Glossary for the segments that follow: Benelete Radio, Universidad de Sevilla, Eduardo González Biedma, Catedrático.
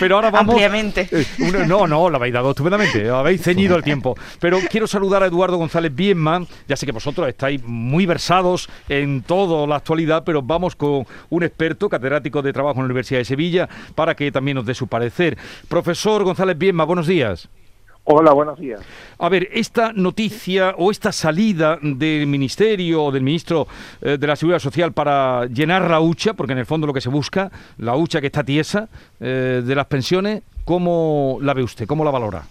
Pero ahora vamos... Ampliamente. No, lo habéis dado estupendamente, habéis ceñido el tiempo. Pero quiero saludar a Eduardo González Biedma. Ya sé que vosotros estáis muy versados en toda la actualidad, pero vamos con un experto, catedrático de trabajo en la Universidad de Sevilla, para que también nos dé su parecer. Profesor González Biedma, buenos días. Hola, buenos días. A ver, esta noticia o esta salida del Ministerio o del Ministro de la Seguridad Social para llenar la hucha, porque en el fondo lo que se busca, la hucha que está tiesa de las pensiones, ¿cómo la ve usted? ¿Cómo la valora?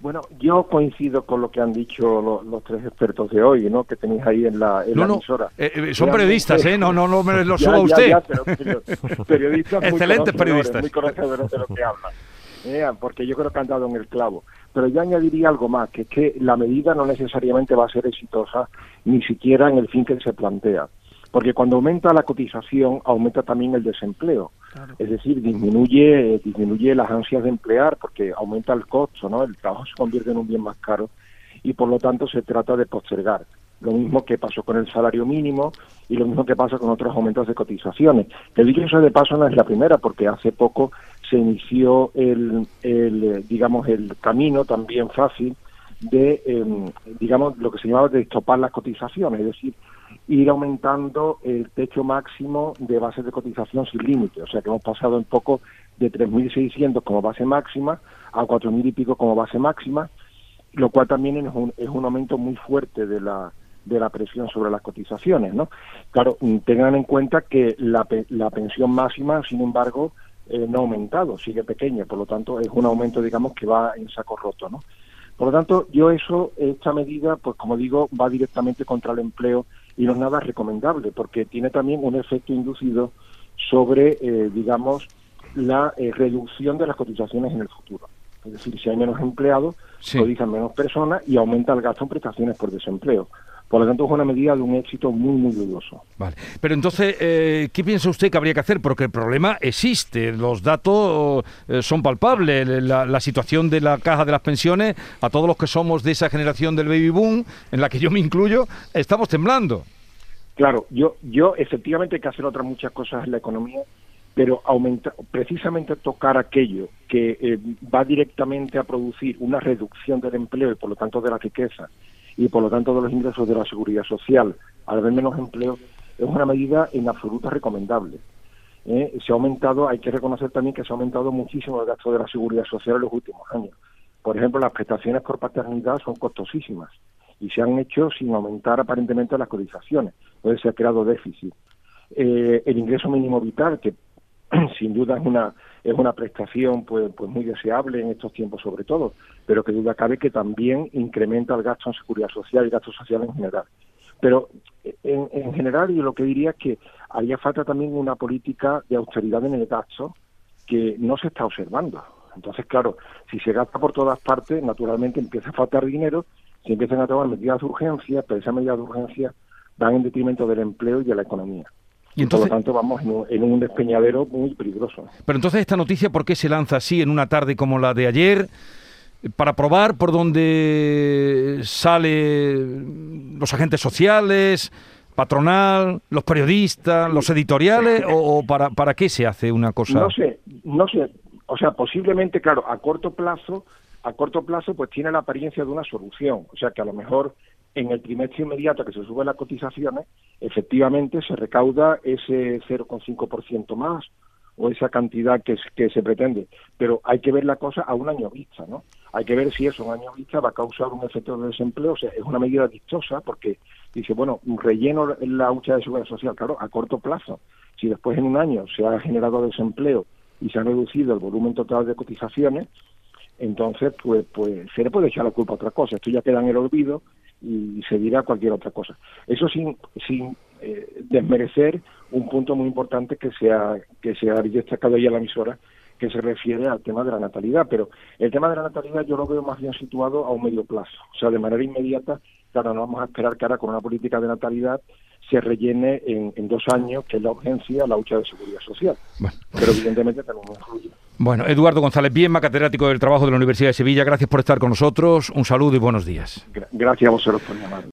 Bueno, yo coincido con lo que han dicho los tres expertos de hoy, ¿no? Que tenéis ahí en la emisora. Son periodistas, ¿eh? No me lo suba usted. Pero periodistas excelentes periodistas. Muy conocedores de lo que hablan. Porque yo creo que han dado en el clavo. Pero yo añadiría algo más, que es que la medida no necesariamente va a ser exitosa, ni siquiera en el fin que se plantea. Porque cuando aumenta la cotización, aumenta también el desempleo. Claro. Es decir, disminuye las ansias de emplear, porque aumenta el costo, ¿no? El trabajo se convierte en un bien más caro y por lo tanto se trata de postergar. Lo mismo que pasó con el salario mínimo y lo mismo que pasa con otros aumentos de cotizaciones. Que dicho eso de paso no es la primera, porque hace poco se inició el camino también fácil de, lo que se llamaba de estopar las cotizaciones, es decir, ir aumentando el techo máximo de bases de cotización sin límite. O sea, que hemos pasado en poco de 3.600 como base máxima a 4.000 y pico como base máxima, lo cual también es un aumento muy fuerte de la presión sobre las cotizaciones, ¿no? Claro, tengan en cuenta que la pensión máxima, sin embargo, no ha aumentado, sigue pequeña, por lo tanto es un aumento, digamos, que va en saco roto, ¿no? Por lo tanto, esta medida, pues como digo, va directamente contra el empleo y no es nada recomendable, porque tiene también un efecto inducido sobre, la reducción de las cotizaciones en el futuro. Es decir, si hay menos empleados, cotizan menos personas y aumenta el gasto en prestaciones por desempleo. Por lo tanto, es una medida de un éxito muy, muy dudoso. Vale. Pero entonces, ¿qué piensa usted que habría que hacer? Porque el problema existe, los datos son palpables, la situación de la caja de las pensiones, a todos los que somos de esa generación del baby boom, en la que yo me incluyo, estamos temblando. Claro, yo efectivamente hay que hacer otras muchas cosas en la economía, pero precisamente tocar aquello que va directamente a producir una reducción del empleo y por lo tanto de la riqueza, y por lo tanto de los ingresos de la seguridad social, al haber menos empleo, es una medida en absoluto recomendable. Se ha aumentado, hay que reconocer también que se ha aumentado muchísimo el gasto de la seguridad social en los últimos años. Por ejemplo, las prestaciones por paternidad son costosísimas y se han hecho sin aumentar aparentemente las cotizaciones, entonces se ha creado déficit. El ingreso mínimo vital, que sin duda es una prestación pues muy deseable en estos tiempos sobre todo, pero que duda cabe que también incrementa el gasto en seguridad social y gasto social en general. Pero en general yo lo que diría es que haría falta también una política de austeridad en el gasto que no se está observando. Entonces, claro, si se gasta por todas partes, naturalmente empieza a faltar dinero, se empiezan a tomar medidas de urgencia, pero esas medidas de urgencia van en detrimento del empleo y de la economía. Y entonces, por lo tanto, vamos en un despeñadero muy peligroso. Pero entonces, ¿esta noticia por qué se lanza así en una tarde como la de ayer? Para probar por dónde salen los agentes sociales, patronal, los periodistas, los editoriales, o para qué se hace una cosa. No sé. O sea, posiblemente, claro, a corto plazo, pues tiene la apariencia de una solución. O sea, que a lo mejor en el trimestre inmediato que se suben las cotizaciones, efectivamente se recauda ese 0,5% más o esa cantidad que se pretende. Pero hay que ver la cosa a un año vista, ¿no? Hay que ver si eso, un año vista, va a causar un efecto de desempleo. O sea, es una medida vistosa porque dice, bueno, relleno la hucha de seguridad social, claro, a corto plazo. Si después en un año se ha generado desempleo y se ha reducido el volumen total de cotizaciones, entonces pues se le puede echar la culpa a otra cosa. Esto ya queda en el olvido y se dirá cualquier otra cosa. Eso sin desmerecer un punto muy importante que se ha destacado ya en la emisora, que se refiere al tema de la natalidad, pero el tema de la natalidad yo lo veo más bien situado a un medio plazo, o sea, de manera inmediata. Claro, no vamos a esperar que ahora con una política de natalidad se rellene en 2 años, que es la urgencia, la hucha de seguridad social. Bueno. Pero evidentemente tenemos una incluye. Bueno, Eduardo González Biedma, catedrático del trabajo de la Universidad de Sevilla, gracias por estar con nosotros, un saludo y buenos días. Gracias a vosotros por llamarme.